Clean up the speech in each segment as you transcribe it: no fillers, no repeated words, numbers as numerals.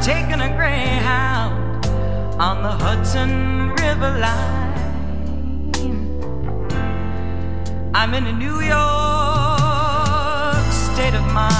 Taking a Greyhound on the Hudson River line. I'm in a New York state of mind.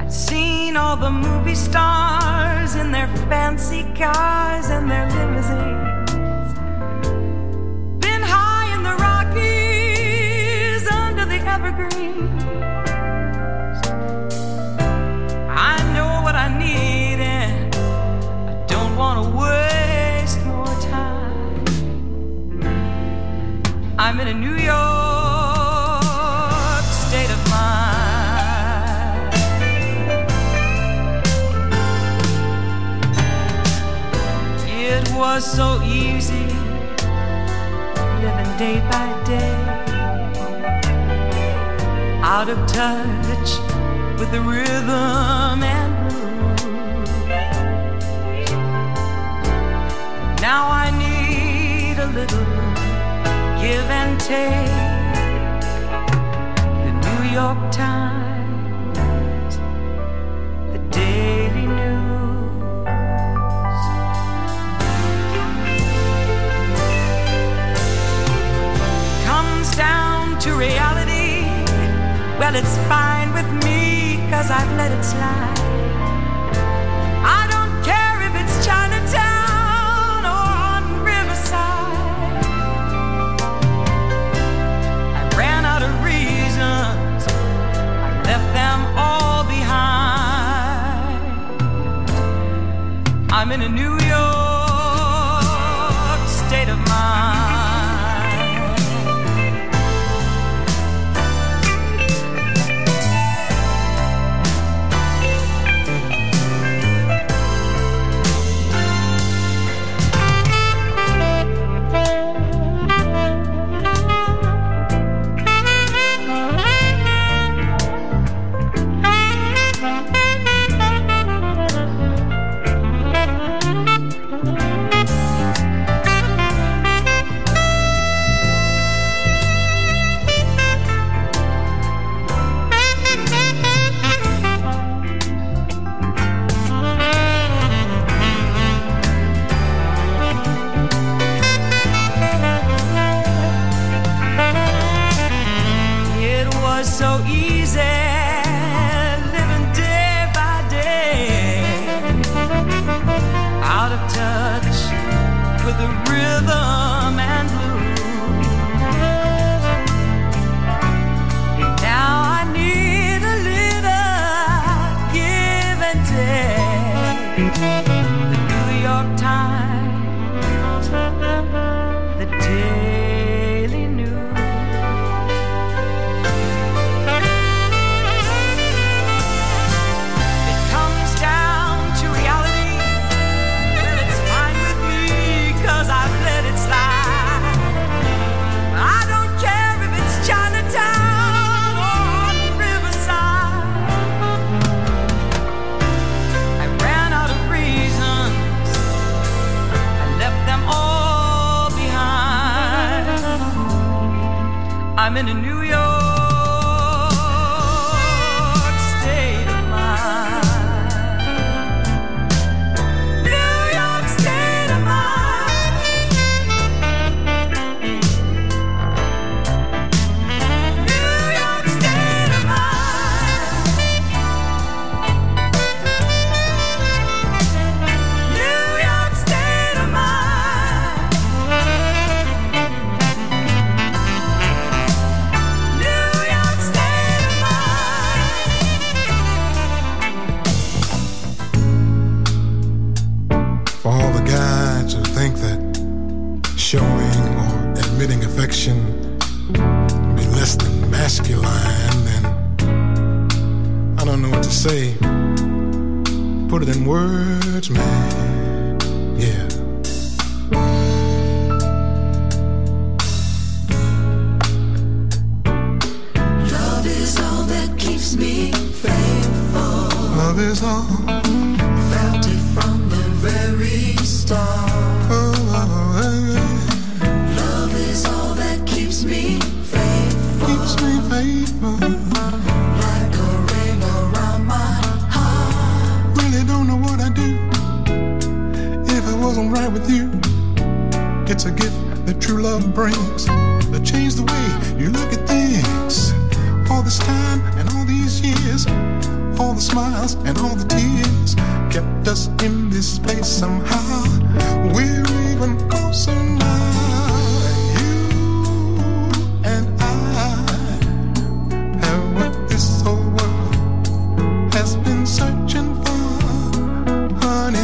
I've seen all the movie stars in their fancy cars and their limousines. I know what I need and I don't want to waste more time. I'm in a New York state of mind. It was so easy living day by day, out of touch with the rhythm and blues. Now I need a little give and take. The New York Times, the Daily News. Comes down to reality. Well, it's fine with me, 'cause I've let it slide. I don't care if it's Chinatown or on Riverside. I ran out of reasons, I left them all behind. I'm in a New York state of mind. Daily News. I'm in a New York state of mind. New York state of mind. New York state of mind. New York state of mind. Showing or admitting affection be less than masculine, and I don't know what to say. Put it in words, man. Yeah. Love is all that keeps me faithful. Love is all. Felt it from the very start. With you, it's a gift that true love brings that changed the way you look at things. All this time and all these years, all the smiles and all the tears kept us in this place somehow. We're even closer now. You and I have what this whole world has been searching for, honey.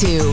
To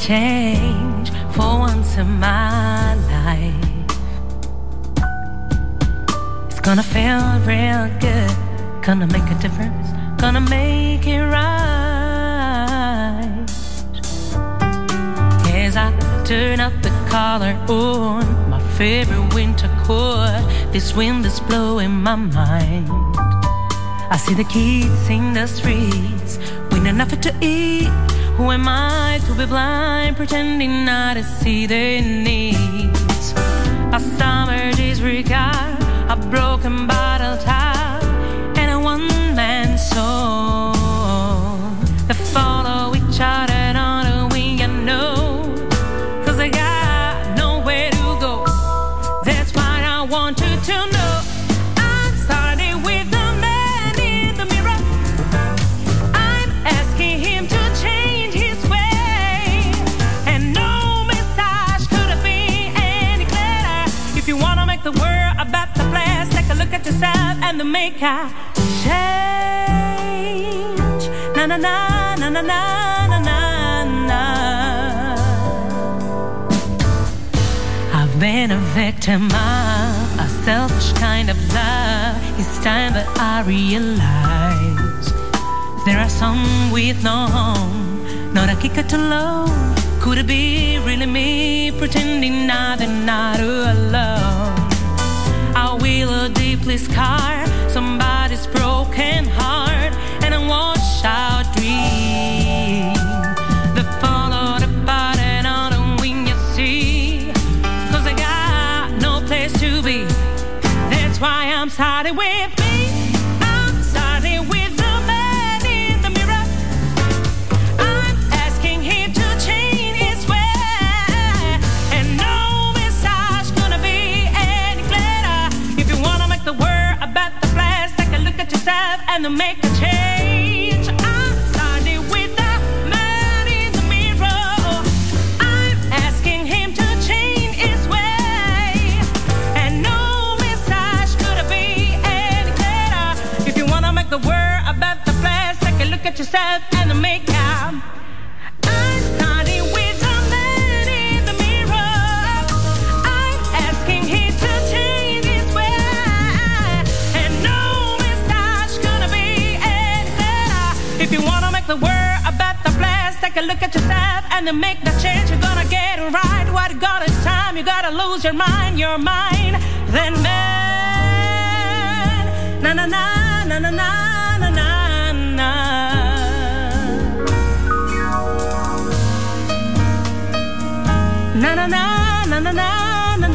change for once in my life. It's gonna feel real good, gonna make a difference, gonna make it right. As I turn up the collar on my favorite winter coat, this wind is blowing my mind. I see the kids in the streets with nothing to eat. Who am I to be blind, pretending not to see their needs? A summer disregard, a broken bottle top, and a one-man soul. They follow each other on a wing, I know, 'cause they got nowhere to go. That's what I wanted to know. I'm starting with the man in the mirror. I'm asking him to change his way, and no message could have been any clearer. If you wanna make the world a better place, take a look at yourself and the maker. Change, na na na na na na na na. I've been a victim of a selfish kind of love. It's time that I realize there are some with no home, not a kick at alone. Could it be really me, pretending I'm not alone? I will deeply scar somebody's broken heart, and I watch out dream. The follow the pattern on the wing, you see, 'cause I got no place to be. That's why I'm starting with me. I'm starting with the man in the mirror. I'm asking him to change his way, and no message gonna be any clearer. If you wanna make the world a better place, take a look at yourself and then make a change. I'm starting with the man in the mirror. I'm asking him to change his way, and no message could have been any clearer. If you wanna make the world a better place, take a look at yourself and then make out. I'm starting with the man in the mirror. I'm asking him to change his way, and no message gonna be any clearer. If you wanna make the world a better place, take a look at yourself and then make the change. You're gonna get it right. What you got is time. You gotta lose your mind. Your mind, then man. Na na na na na na na na na. Na na na na na na na na na.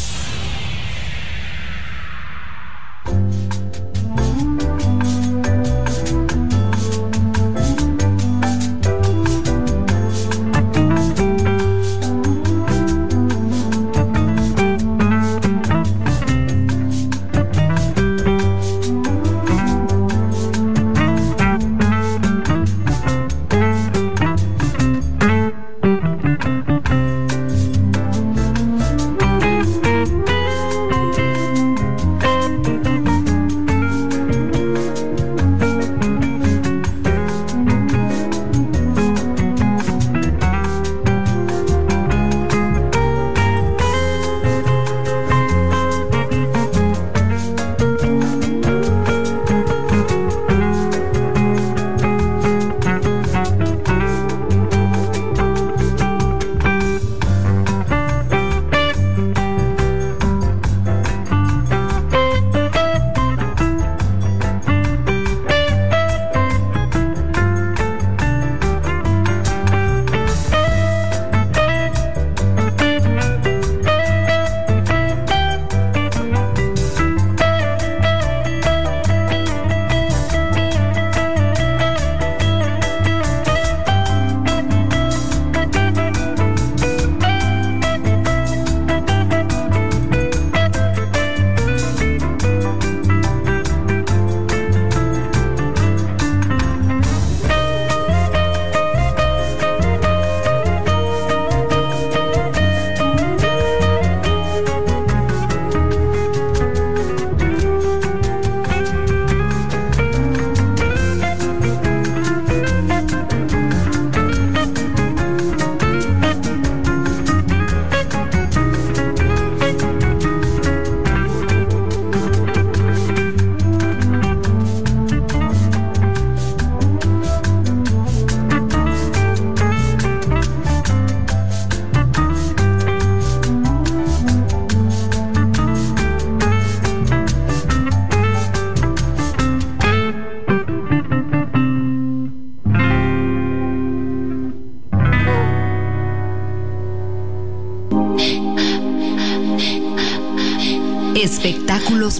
Espectáculos